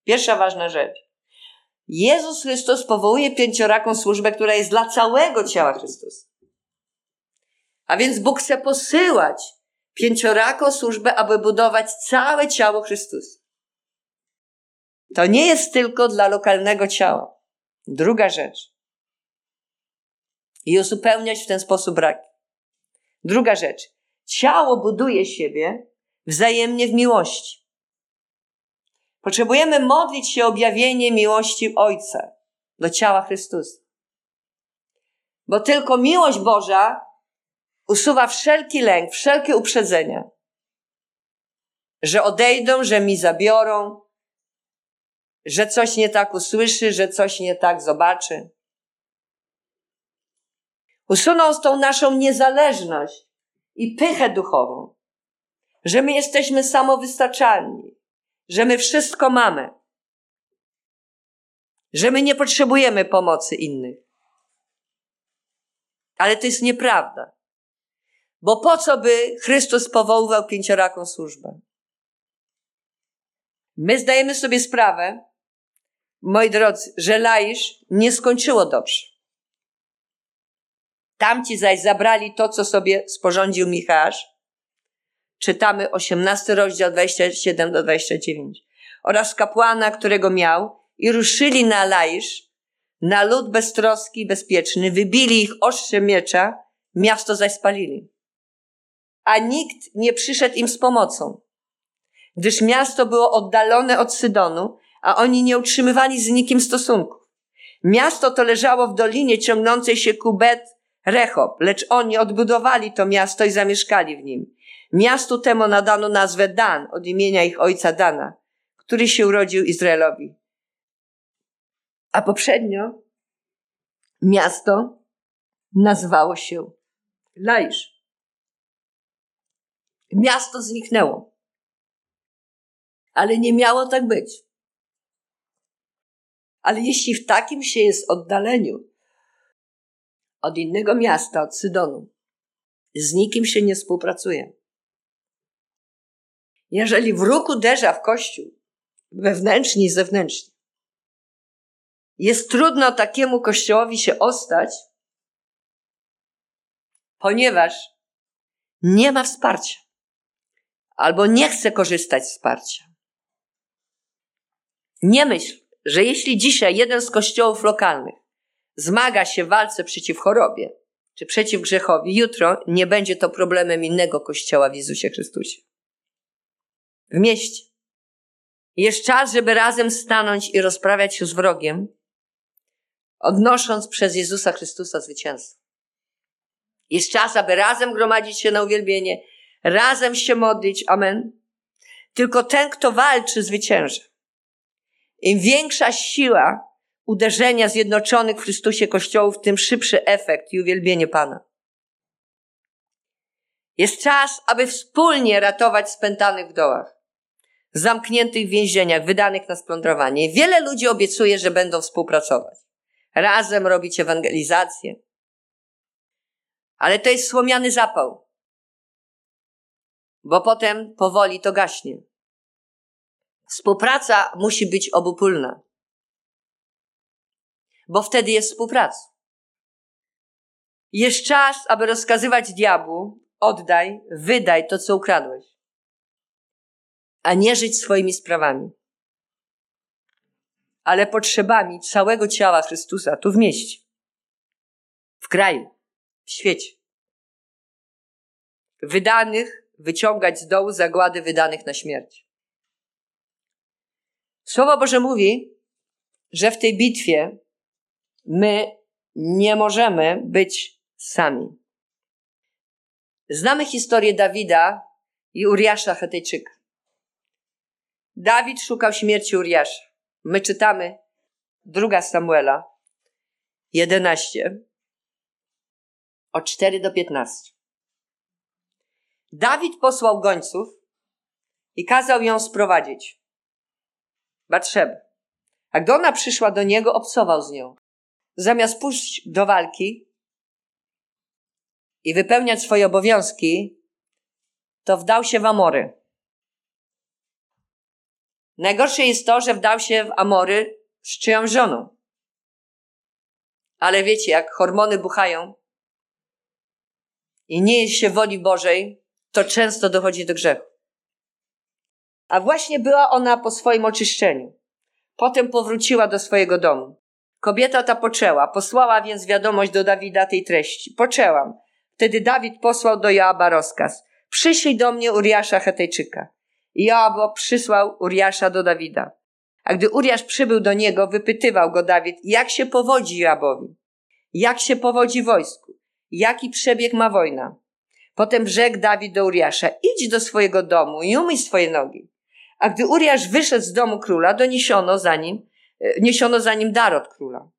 Pierwsza ważna rzecz. Jezus Chrystus powołuje pięcioraką służbę, która jest dla całego ciała Chrystusa. A więc Bóg chce posyłać pięcioraką służbę, aby budować całe ciało Chrystusa. To nie jest tylko dla lokalnego ciała. Druga rzecz. I uzupełniać w ten sposób braki. Druga rzecz. Ciało buduje siebie wzajemnie w miłości. Potrzebujemy modlić się o objawienie miłości Ojca do ciała Chrystusa. Bo tylko miłość Boża usuwa wszelki lęk, wszelkie uprzedzenia, że odejdą, że mi zabiorą, że coś nie tak usłyszy, że coś nie tak zobaczy. Usunął tą naszą niezależność i pychę duchową, że my jesteśmy samowystarczalni, że my wszystko mamy, że my nie potrzebujemy pomocy innych. Ale to jest nieprawda. Bo po co by Chrystus powoływał pięcioraką służbę? My zdajemy sobie sprawę, moi drodzy, że Laisz nie skończyło dobrze. Tamci zaś zabrali to, co sobie sporządził Michasz. Czytamy osiemnasty rozdział dwudziesty siódmy do dwudziestego dziewiątego. Oraz kapłana, którego miał, i ruszyli na Laisz, na lud beztroski i bezpieczny, wybili ich ostrze miecza, miasto zaś spalili. A nikt nie przyszedł im z pomocą, gdyż miasto było oddalone od Sydonu, a oni nie utrzymywali z nikim stosunków. Miasto to leżało w dolinie ciągnącej się ku Bet Rechob, lecz oni odbudowali to miasto i zamieszkali w nim. Miastu temu nadano nazwę Dan, od imienia ich ojca Dana, który się urodził Izraelowi. A poprzednio miasto nazywało się Laisz. Miasto zniknęło. Ale nie miało tak być. Ale jeśli w takim się jest oddaleniu od innego miasta, od Sydonu, z nikim się nie współpracuje. Jeżeli wróg uderza w Kościół, wewnętrznie i zewnętrznie, jest trudno takiemu kościołowi się ostać, ponieważ nie ma wsparcia albo nie chce korzystać z wsparcia. Nie myśl, że jeśli dzisiaj jeden z kościołów lokalnych zmaga się w walce przeciw chorobie czy przeciw grzechowi, jutro nie będzie to problemem innego kościoła w Jezusie Chrystusie. W mieście. Jest czas, żeby razem stanąć i rozprawiać się z wrogiem, odnosząc przez Jezusa Chrystusa zwycięstwo. Jest czas, aby razem gromadzić się na uwielbienie, razem się modlić. Amen. Tylko ten, kto walczy, zwycięży. Im większa siła uderzenia zjednoczonych w Chrystusie kościołów, tym szybszy efekt i uwielbienie Pana. Jest czas, aby wspólnie ratować spętanych w dołach, zamkniętych w więzieniach, wydanych na splądrowanie. Wiele ludzi obiecuje, że będą współpracować. Razem robić ewangelizację. Ale to jest słomiany zapał, bo potem powoli to gaśnie. Współpraca musi być obopólna, bo wtedy jest współpraca. Jest czas, aby rozkazywać diabłu: oddaj, wydaj to, co ukradłeś, a nie żyć swoimi sprawami, ale potrzebami całego ciała Chrystusa tu w mieście, w kraju, w świecie. Wydanych wyciągać z dołu, zagłady wydanych na śmierć. Słowo Boże mówi, że w tej bitwie my nie możemy być sami. Znamy historię Dawida i Uriasza Chetejczyka. Dawid szukał śmierci Uriasza. My czytamy Druga Samuela jedenaście od cztery do piętnastu. Dawid posłał gońców i kazał ją sprowadzić, Batszebę. A gdy ona przyszła do niego, obcował z nią. Zamiast pójść do walki i wypełniać swoje obowiązki, to wdał się w amory. Najgorsze jest to, że wdał się w amory z czyjąś żoną. Ale wiecie, jak hormony buchają i nie jest się woli Bożej, to często dochodzi do grzechu. A właśnie była ona po swoim oczyszczeniu. Potem powróciła do swojego domu. Kobieta ta poczęła. Posłała więc wiadomość do Dawida tej treści. Poczęłam. Wtedy Dawid posłał do Joaba rozkaz: przyślij do mnie Uriasza Chetejczyka. I Joab przysłał Uriasza do Dawida. A gdy Uriasz przybył do niego, wypytywał go Dawid, jak się powodzi Joabowi, jak się powodzi wojsku, jaki przebieg ma wojna. Potem rzekł Dawid do Uriasza: idź do swojego domu i umyj swoje nogi. A gdy Uriasz wyszedł z domu króla, doniesiono za nim, niesiono za nim dar od króla.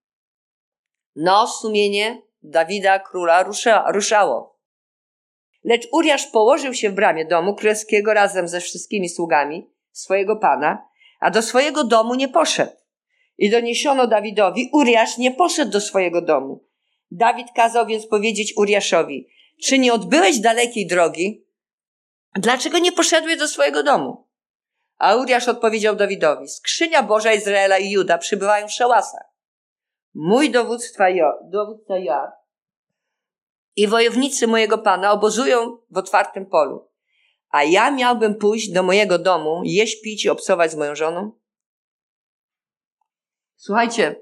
No, sumienie Dawida króla rusza, ruszało. Lecz Uriasz położył się w bramie domu królewskiego razem ze wszystkimi sługami swojego pana, a do swojego domu nie poszedł. I doniesiono Dawidowi: Uriasz nie poszedł do swojego domu. Dawid kazał więc powiedzieć Uriaszowi: czy nie odbyłeś dalekiej drogi? Dlaczego nie poszedłeś do swojego domu? A Uriasz odpowiedział Dawidowi: skrzynia Boża Izraela i Juda przybywają w szałasach. Mój dowódca Joab i wojownicy mojego pana obozują w otwartym polu. A ja miałbym pójść do mojego domu, jeść, pić i obcować z moją żoną? Słuchajcie,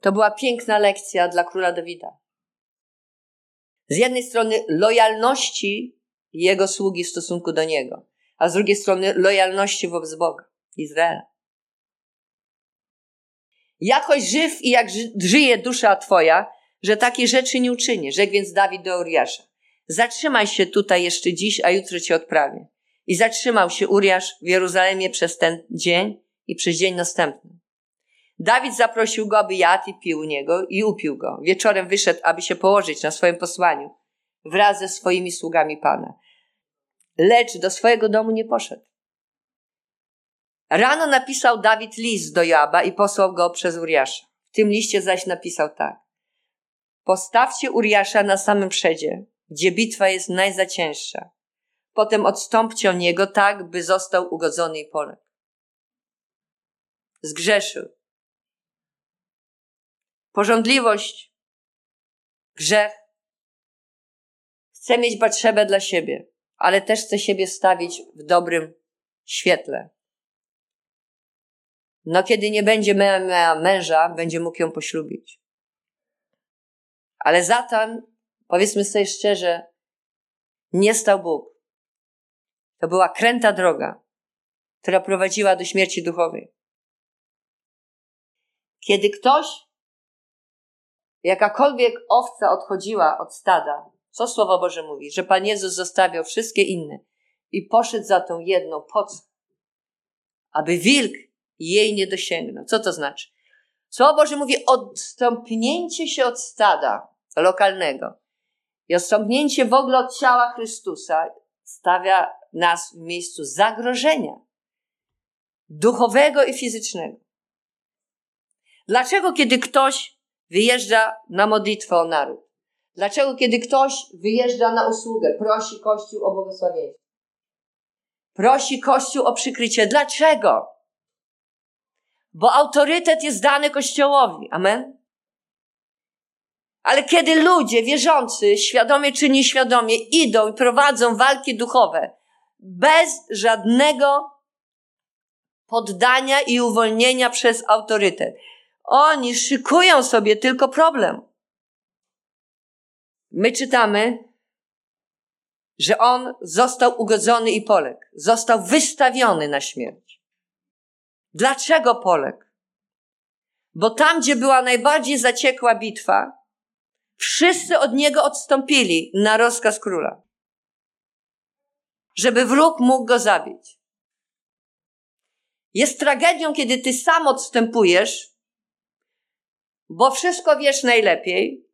to była piękna lekcja dla króla Dawida. Z jednej strony lojalności jego sługi w stosunku do niego, a z drugiej strony lojalności wobec Boga, Izraela. Jakoś żyw i jak ży- żyje dusza twoja, że takie rzeczy nie uczynię. Rzekł więc Dawid do Uriasza: zatrzymaj się tutaj jeszcze dziś, a jutro cię odprawię. I zatrzymał się Uriasz w Jeruzalemie przez ten dzień i przez dzień następny. Dawid zaprosił go, aby jadł i pił u niego, i upił go. Wieczorem wyszedł, aby się położyć na swoim posłaniu wraz ze swoimi sługami pana. Lecz do swojego domu nie poszedł. Rano napisał Dawid list do Joaba i posłał go przez Uriasza. W tym liście zaś napisał tak: postawcie Uriasza na samym przedzie, gdzie bitwa jest najzacięższa. Potem odstąpcie od niego tak, by został ugodzony i poległ. Zgrzeszył. pożądliwość, grzech. Chcę mieć Batrzebę dla siebie, ale też chcę siebie stawić w dobrym świetle. No kiedy nie będzie miała męża, będzie mógł ją poślubić. Ale Satan, powiedzmy sobie szczerze, nie stał Bóg. To była kręta droga, która prowadziła do śmierci duchowej. Kiedy ktoś, jakakolwiek owca odchodziła od stada, co Słowo Boże mówi? Że Pan Jezus zostawiał wszystkie inne i poszedł za tą jedną poc, aby wilk jej nie dosięgnął. Co to znaczy? Słowo Boże mówi odstąpnięcie się od stada lokalnego i odstąpnięcie w ogóle od ciała Chrystusa stawia nas w miejscu zagrożenia duchowego i fizycznego. Dlaczego kiedy ktoś wyjeżdża na modlitwę o naród? Dlaczego kiedy ktoś wyjeżdża na usługę, prosi Kościół o błogosławienie? Prosi Kościół o przykrycie. Dlaczego? Bo autorytet jest dany Kościołowi. Amen? Ale kiedy ludzie wierzący, świadomie czy nieświadomie, idą i prowadzą walki duchowe bez żadnego poddania i uwolnienia przez autorytet, oni szykują sobie tylko problem. My czytamy, że on został ugodzony i poległ. Został wystawiony na śmierć. Dlaczego poległ? Bo tam, gdzie była najbardziej zaciekła bitwa, wszyscy od niego odstąpili na rozkaz króla, żeby wróg mógł go zabić. Jest tragedią, kiedy ty sam odstępujesz, bo wszystko wiesz najlepiej,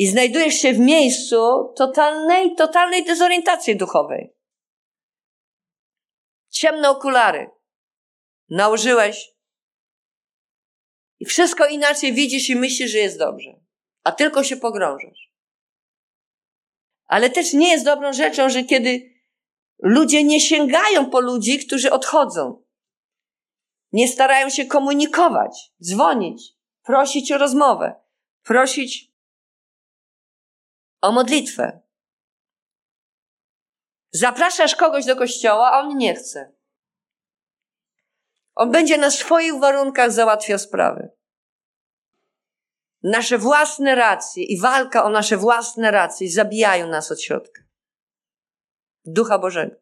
i znajdujesz się w miejscu totalnej, totalnej dezorientacji duchowej. Ciemne okulary nałożyłeś i wszystko inaczej widzisz i myślisz, że jest dobrze, a tylko się pogrążasz. Ale też nie jest dobrą rzeczą, że kiedy ludzie nie sięgają po ludzi, którzy odchodzą, nie starają się komunikować, dzwonić, prosić o rozmowę, prosić o modlitwę. Zapraszasz kogoś do kościoła, a on nie chce. On będzie na swoich warunkach załatwiał sprawy. Nasze własne racje i walka o nasze własne racje zabijają nas od środka. Ducha Bożego.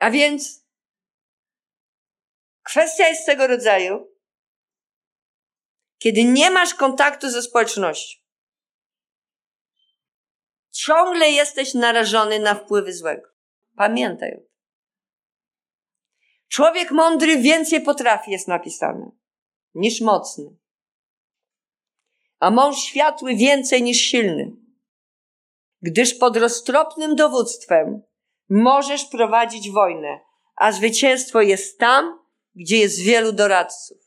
A więc kwestia jest tego rodzaju, kiedy nie masz kontaktu ze społecznością, ciągle jesteś narażony na wpływy złego. Pamiętaj. Człowiek mądry więcej potrafi, jest napisane, niż mocny. A mąż światły więcej niż silny. Gdyż pod roztropnym dowództwem możesz prowadzić wojnę, a zwycięstwo jest tam, gdzie jest wielu doradców.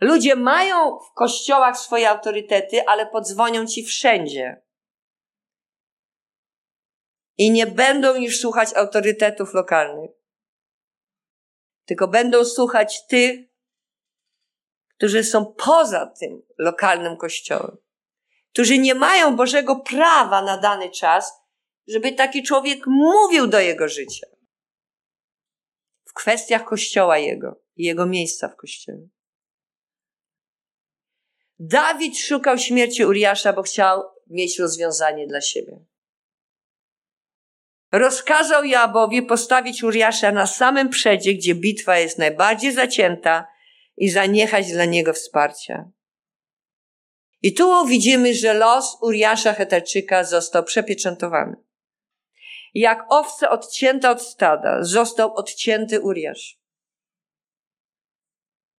Ludzie mają w kościołach swoje autorytety, ale podzwonią ci wszędzie. I nie będą już słuchać autorytetów lokalnych. Tylko będą słuchać tych, którzy są poza tym lokalnym kościołem. Którzy nie mają Bożego prawa na dany czas, żeby taki człowiek mówił do jego życia. W kwestiach kościoła jego i jego miejsca w kościele. Dawid szukał śmierci Uriasza, bo chciał mieć rozwiązanie dla siebie. Rozkazał Joabowi postawić Uriasza na samym przedzie, gdzie bitwa jest najbardziej zacięta i zaniechać dla niego wsparcia. I tu widzimy, że los Uriasza Chetejczyka został przepieczętowany. Jak owca odcięta od stada, został odcięty Uriasz.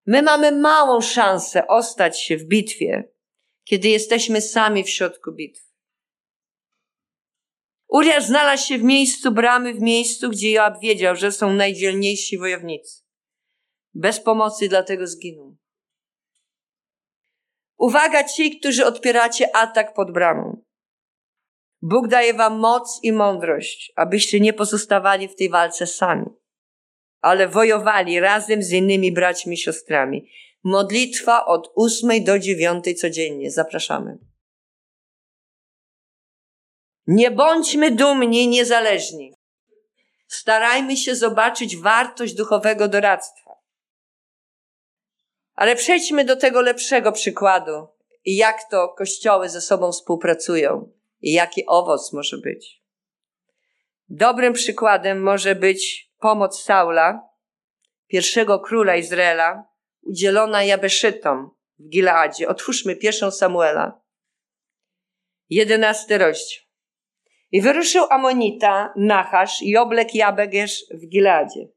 My mamy małą szansę ostać się w bitwie, kiedy jesteśmy sami w środku bitwy. Uriasz znalazł się w miejscu bramy, w miejscu, gdzie Joab wiedział, że są najdzielniejsi wojownicy. Bez pomocy dlatego zginął. Uwaga ci, którzy odpieracie atak pod bramą. Bóg daje wam moc i mądrość, abyście nie pozostawali w tej walce sami, ale wojowali razem z innymi braćmi i siostrami. Modlitwa od ósmej do dziewiątej codziennie. Zapraszamy. Nie bądźmy dumni i niezależni. Starajmy się zobaczyć wartość duchowego doradztwa. Ale przejdźmy do tego lepszego przykładu i jak to kościoły ze sobą współpracują i jaki owoc może być. Dobrym przykładem może być pomoc Saula, pierwszego króla Izraela, udzielona Jabeszytom w Gileadzie. Otwórzmy pierwszą Samuela, jedenasty rozdział. I wyruszył Amonita, Nachasz i oblekł Jabesz w Gileadzie.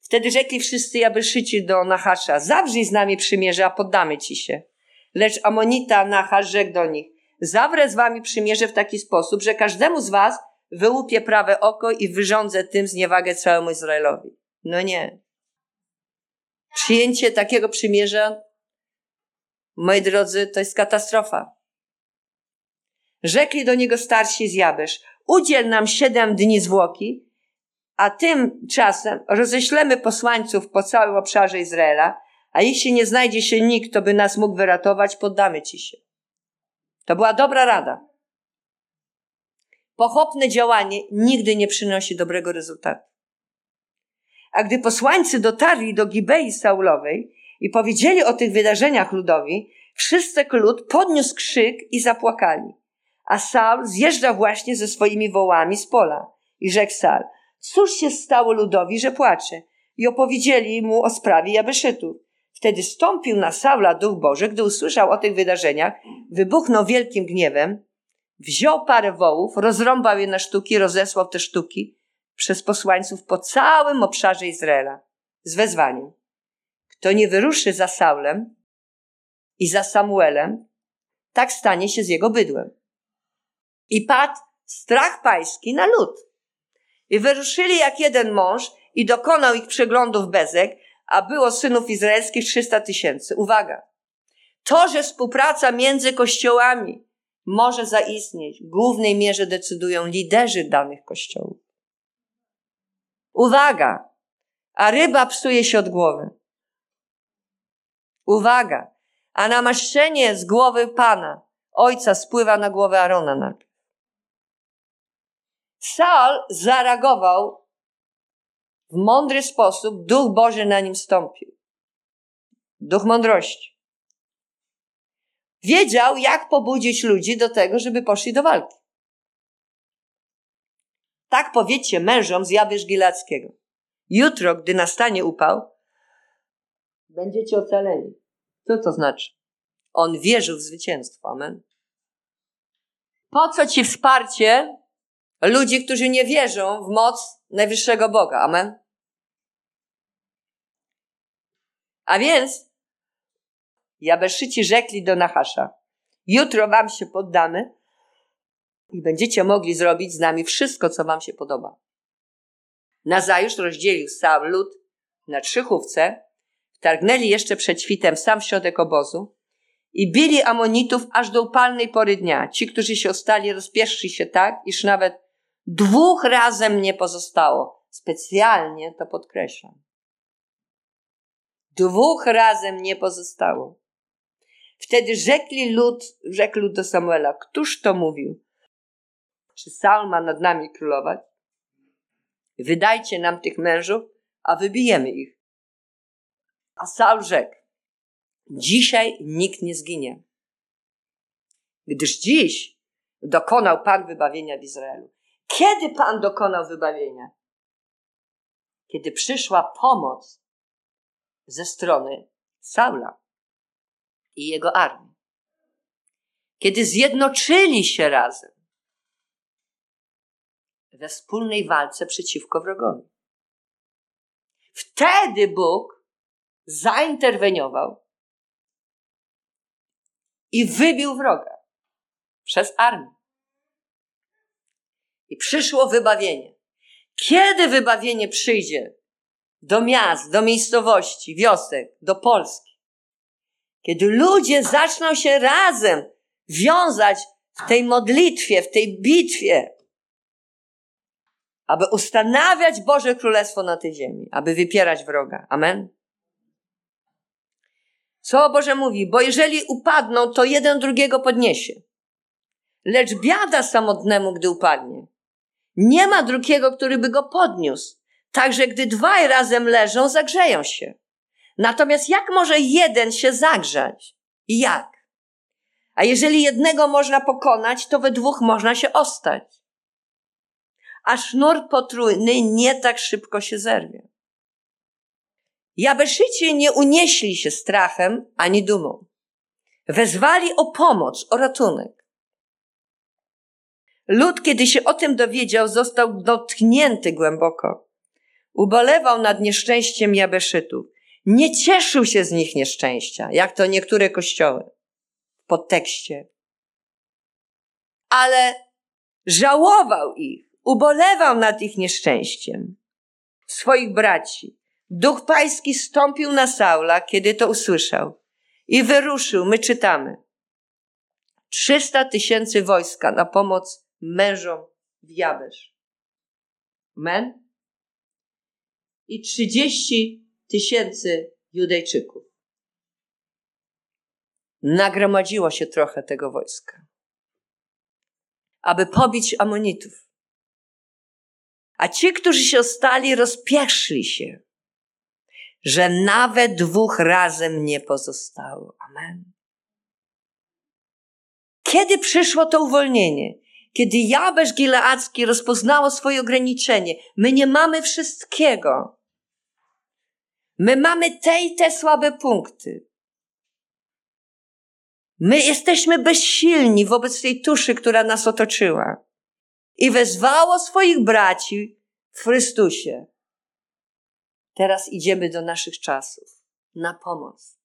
Wtedy rzekli wszyscy Jabeszyci do Nachasza: zawrzyj z nami przymierze, a poddamy ci się. Lecz Amonita, Nachasz rzekł do nich: zawrę z wami przymierze w taki sposób, że każdemu z was wyłupię prawe oko i wyrządzę tym zniewagę całemu Izraelowi. No nie. Przyjęcie takiego przymierza, moi drodzy, to jest katastrofa. Rzekli do niego starsi z Jabesz: udziel nam siedem dni zwłoki, a tymczasem roześlemy posłańców po całym obszarze Izraela, a jeśli nie znajdzie się nikt, kto by nas mógł wyratować, poddamy ci się. To była dobra rada. Pochopne działanie nigdy nie przynosi dobrego rezultatu. A gdy posłańcy dotarli do Gibei Saulowej i powiedzieli o tych wydarzeniach ludowi, wszyscy lud podniósł krzyk i zapłakali. A Saul zjeżdżał właśnie ze swoimi wołami z pola. I rzekł Saul: cóż się stało ludowi, że płacze? I opowiedzieli mu o sprawie Jabeszytów. Wtedy stąpił na Saula Duch Boży, gdy usłyszał o tych wydarzeniach, wybuchnął wielkim gniewem, wziął parę wołów, rozrąbał je na sztuki, rozesłał te sztuki przez posłańców po całym obszarze Izraela z wezwaniem: kto nie wyruszy za Saulem i za Samuelem, tak stanie się z jego bydłem. I padł strach pański na lud. I wyruszyli jak jeden mąż i dokonał ich przeglądów bezek, a było synów izraelskich trzysta tysięcy. Uwaga! To, że współpraca między kościołami może zaistnieć, w głównej mierze decydują liderzy danych kościołów. Uwaga! A ryba psuje się od głowy. Uwaga! A namaszczenie z głowy Pana, Ojca, spływa na głowę Arona najpierw. Saul zareagował w mądry sposób, Duch Boży na nim stąpił. Duch mądrości. Wiedział, jak pobudzić ludzi do tego, żeby poszli do walki. Tak powiedzcie mężom z Jabesz Gileackiego: jutro, gdy nastanie upał, będziecie ocaleni. Co to znaczy? On wierzył w zwycięstwo. Amen. Po co ci wsparcie ludzi, którzy nie wierzą w moc najwyższego Boga. Amen. A więc Jabeszyci rzekli do Nachasza: jutro wam się poddamy i będziecie mogli zrobić z nami wszystko, co wam się podoba. Nazajutrz rozdzielił Saul lud na trzy chówce, wtargnęli jeszcze przed świtem sam w środek obozu i bili Amonitów aż do upalnej pory dnia. Ci, którzy się ostali, rozpieszli się tak, iż nawet dwóch razem nie pozostało. Specjalnie to podkreślam. Dwóch razem nie pozostało. Wtedy rzekli lud, rzekł lud do Samuela: któż to mówił? Czy Saul ma nad nami królować? Wydajcie nam tych mężów, a wybijemy ich. A Saul rzekł: dzisiaj nikt nie zginie, gdyż dziś dokonał Pan wybawienia w Izraelu. Kiedy Pan dokonał wybawienia? Kiedy przyszła pomoc ze strony Saula i jego armii. Kiedy zjednoczyli się razem we wspólnej walce przeciwko wrogowi. Wtedy Bóg zainterweniował i wybił wroga przez armię. I przyszło wybawienie. Kiedy wybawienie przyjdzie do miast, do miejscowości, wiosek, do Polski? Kiedy ludzie zaczną się razem wiązać w tej modlitwie, w tej bitwie. aby ustanawiać Boże Królestwo na tej ziemi, aby wypierać wroga. Amen? Słowo Boże mówi, bo jeżeli upadną, to jeden drugiego podniesie. Lecz biada samotnemu, gdy upadnie. Nie ma drugiego, który by go podniósł. Także gdy dwaj razem leżą, zagrzeją się. Natomiast jak może jeden się zagrzać? I jak? A jeżeli jednego można pokonać, to we dwóch można się ostać. A sznur potrójny nie tak szybko się zerwie. Jabeszyci nie unieśli się strachem ani dumą. Wezwali o pomoc, o ratunek. Lud, kiedy się o tym dowiedział, został dotknięty głęboko. Ubolewał nad nieszczęściem Jabeszytów. Nie cieszył się z nich nieszczęścia, jak to niektóre kościoły w podtekście. Ale żałował ich, ubolewał nad ich nieszczęściem, swoich braci. Duch Pański stąpił na Saula, kiedy to usłyszał. I wyruszył, my czytamy, trzysta tysięcy wojska na pomoc mężom w Jabesz. Amen? I trzydzieści tysięcy Judejczyków. Nagromadziło się trochę tego wojska, aby pobić Amonitów. A ci, którzy się ostali, rozpieszli się, że nawet dwóch razem nie pozostało. Amen. Kiedy przyszło to uwolnienie? Kiedy Jabesz Gileadzki rozpoznało swoje ograniczenie. My nie mamy wszystkiego. My mamy te i te słabe punkty. My jesteśmy bezsilni wobec tej tuszy, która nas otoczyła. I wezwało swoich braci w Chrystusie. Teraz idziemy do naszych czasów na pomoc.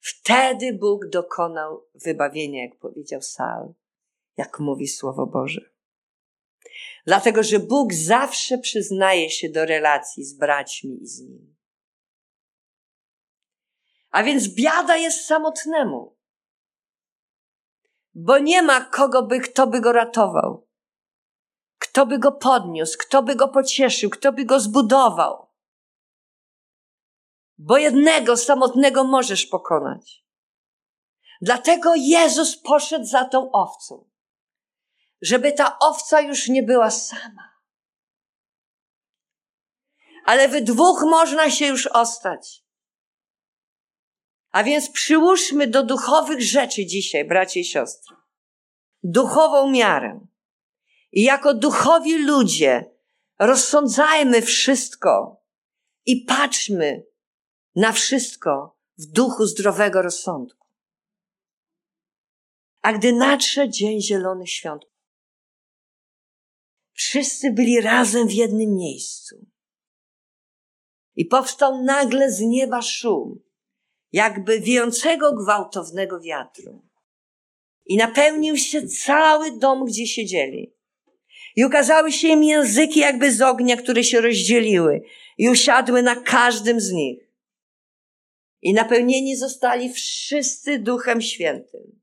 Wtedy Bóg dokonał wybawienia, jak powiedział Saul, jak mówi Słowo Boże. Dlatego, że Bóg zawsze przyznaje się do relacji z braćmi i z nim. A więc biada jest samotnemu. Bo nie ma kogo by, kto by go ratował, kto by go podniósł, kto by go pocieszył, kto by go zbudował. Bo jednego samotnego możesz pokonać. Dlatego Jezus poszedł za tą owcą, żeby ta owca już nie była sama. Ale we dwóch można się już ostać. A więc przyłóżmy do duchowych rzeczy dzisiaj, bracia i siostry, duchową miarę. I jako duchowi ludzie rozsądzajmy wszystko i patrzmy na wszystko w duchu zdrowego rozsądku. A gdy nadszedł Dzień Zielonych Świąt, wszyscy byli razem w jednym miejscu. I powstał nagle z nieba szum, jakby wijącego gwałtownego wiatru. I napełnił się cały dom, gdzie siedzieli. I ukazały się im języki jakby z ognia, które się rozdzieliły i usiadły na każdym z nich. I napełnieni zostali wszyscy Duchem Świętym.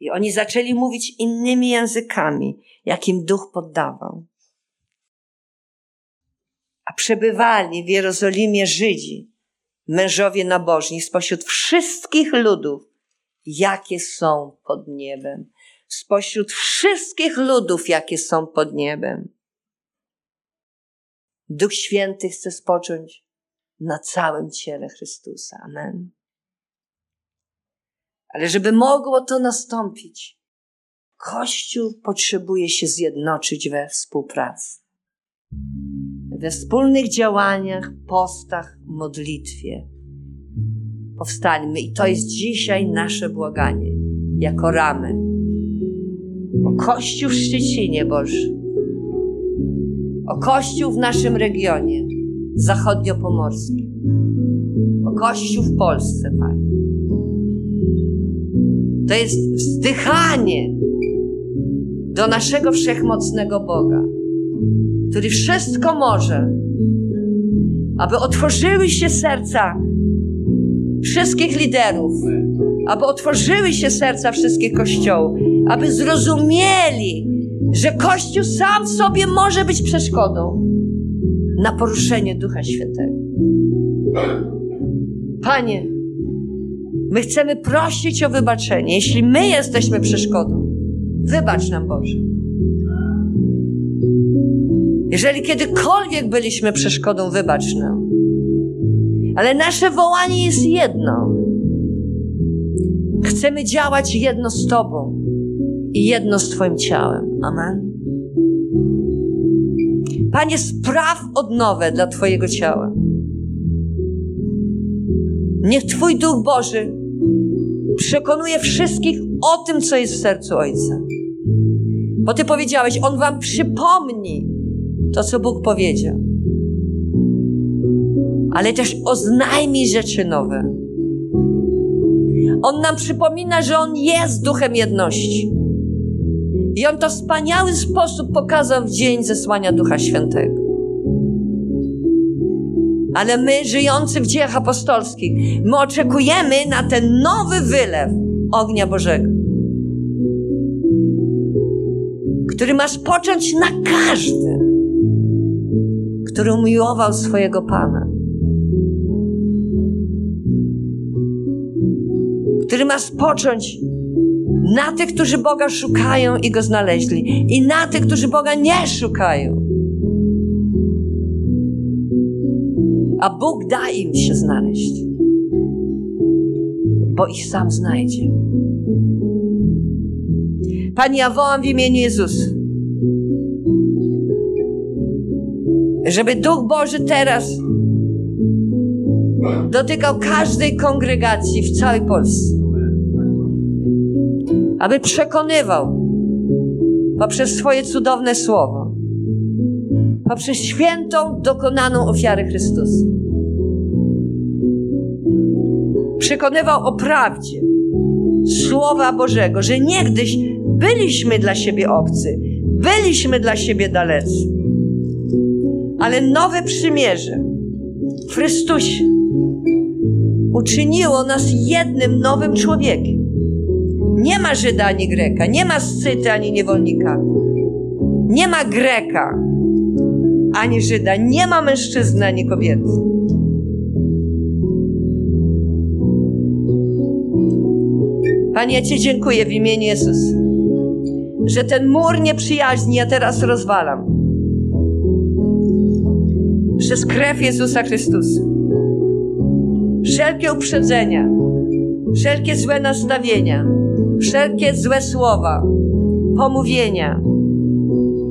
I oni zaczęli mówić innymi językami, jakim Duch poddawał. A przebywali w Jerozolimie Żydzi, mężowie nabożni spośród wszystkich ludów, jakie są pod niebem. Spośród wszystkich ludów, jakie są pod niebem. Duch Święty chce spocząć na całym ciele Chrystusa. Amen. Ale żeby mogło to nastąpić, Kościół potrzebuje się zjednoczyć we współpracy. We wspólnych działaniach, postach, modlitwie. Powstańmy i to jest dzisiaj nasze błaganie, jako ramy. O Kościół w Szczecinie, Boże. O Kościół w naszym regionie zachodniopomorskim. O Kościół w Polsce, Panie. To jest wzdychanie do naszego wszechmocnego Boga, który wszystko może, aby otworzyły się serca wszystkich liderów, aby otworzyły się serca wszystkich kościołów, aby zrozumieli, że Kościół sam w sobie może być przeszkodą na poruszenie Ducha Świętego. Panie, my chcemy prosić o wybaczenie. Jeśli my jesteśmy przeszkodą, wybacz nam, Boże. Jeżeli kiedykolwiek byliśmy przeszkodą, wybacz nam. Ale nasze wołanie jest jedno. Chcemy działać jedno z Tobą i jedno z Twoim ciałem. Amen. Panie, spraw odnowę dla Twojego ciała. Niech Twój Duch Boży przekonuje wszystkich o tym, co jest w sercu Ojca. Bo Ty powiedziałeś, On Wam przypomni to, co Bóg powiedział. Ale też oznajmi rzeczy nowe. On nam przypomina, że On jest Duchem Jedności. I On to w wspaniały sposób pokazał w dzień zesłania Ducha Świętego. Ale my, żyjący w dziejach apostolskich, my oczekujemy na ten nowy wylew ognia Bożego, który ma spocząć na każdym, który umiłował swojego Pana, który ma spocząć na tych, którzy Boga szukają i Go znaleźli, i na tych, którzy Boga nie szukają. A Bóg da im się znaleźć, bo ich sam znajdzie. Panie, ja wołam w imieniu Jezusa, żeby Duch Boży teraz dotykał każdej kongregacji w całej Polsce. Aby przekonywał poprzez swoje cudowne słowo, poprzez świętą, dokonaną ofiarę Chrystusa. Przekonywał o prawdzie Słowa Bożego, że niegdyś byliśmy dla siebie obcy, byliśmy dla siebie dalecy. Ale nowe przymierze w Chrystusie uczyniło nas jednym nowym człowiekiem. Nie ma Żyda ani Greka, nie ma Scyty ani niewolnika, nie ma Greka ani Żyda, nie ma mężczyzny ani kobiety. Panie, ja Ci dziękuję w imieniu Jezusa, że ten mur nieprzyjaźni ja teraz rozwalam przez krew Jezusa Chrystusa. Wszelkie uprzedzenia, wszelkie złe nastawienia, wszelkie złe słowa, pomówienia,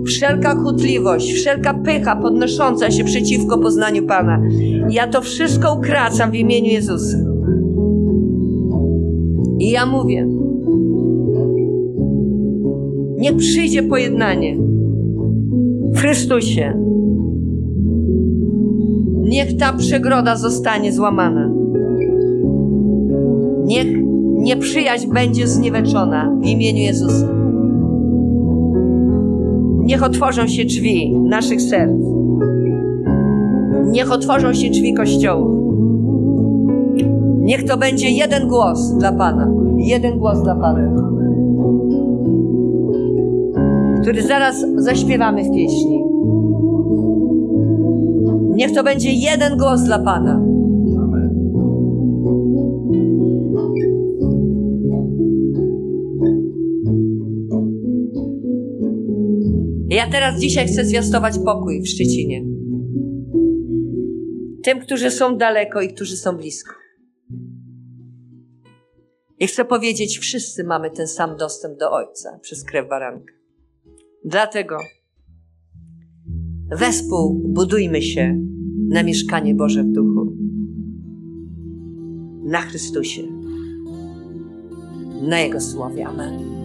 wszelka kłótliwość, wszelka pycha podnosząca się przeciwko poznaniu Pana. Ja to wszystko ukracam w imieniu Jezusa. I ja mówię, niech przyjdzie pojednanie w Chrystusie. Niech ta przegroda zostanie złamana. Niech nieprzyjaźń będzie zniweczona w imieniu Jezusa. Niech otworzą się drzwi naszych serc. Niech otworzą się drzwi kościołów. Niech to będzie jeden głos dla Pana. Jeden głos dla Pana. Który zaraz zaśpiewamy w pieśni. Niech to będzie jeden głos dla Pana. Ja teraz dzisiaj chcę zwiastować pokój w Szczecinie. Tym, którzy są daleko i którzy są blisko. I chcę powiedzieć, wszyscy mamy ten sam dostęp do Ojca przez krew baranka. Dlatego wespół budujmy się na mieszkanie Boże w duchu. Na Chrystusie. Na Jego słowie. Amen.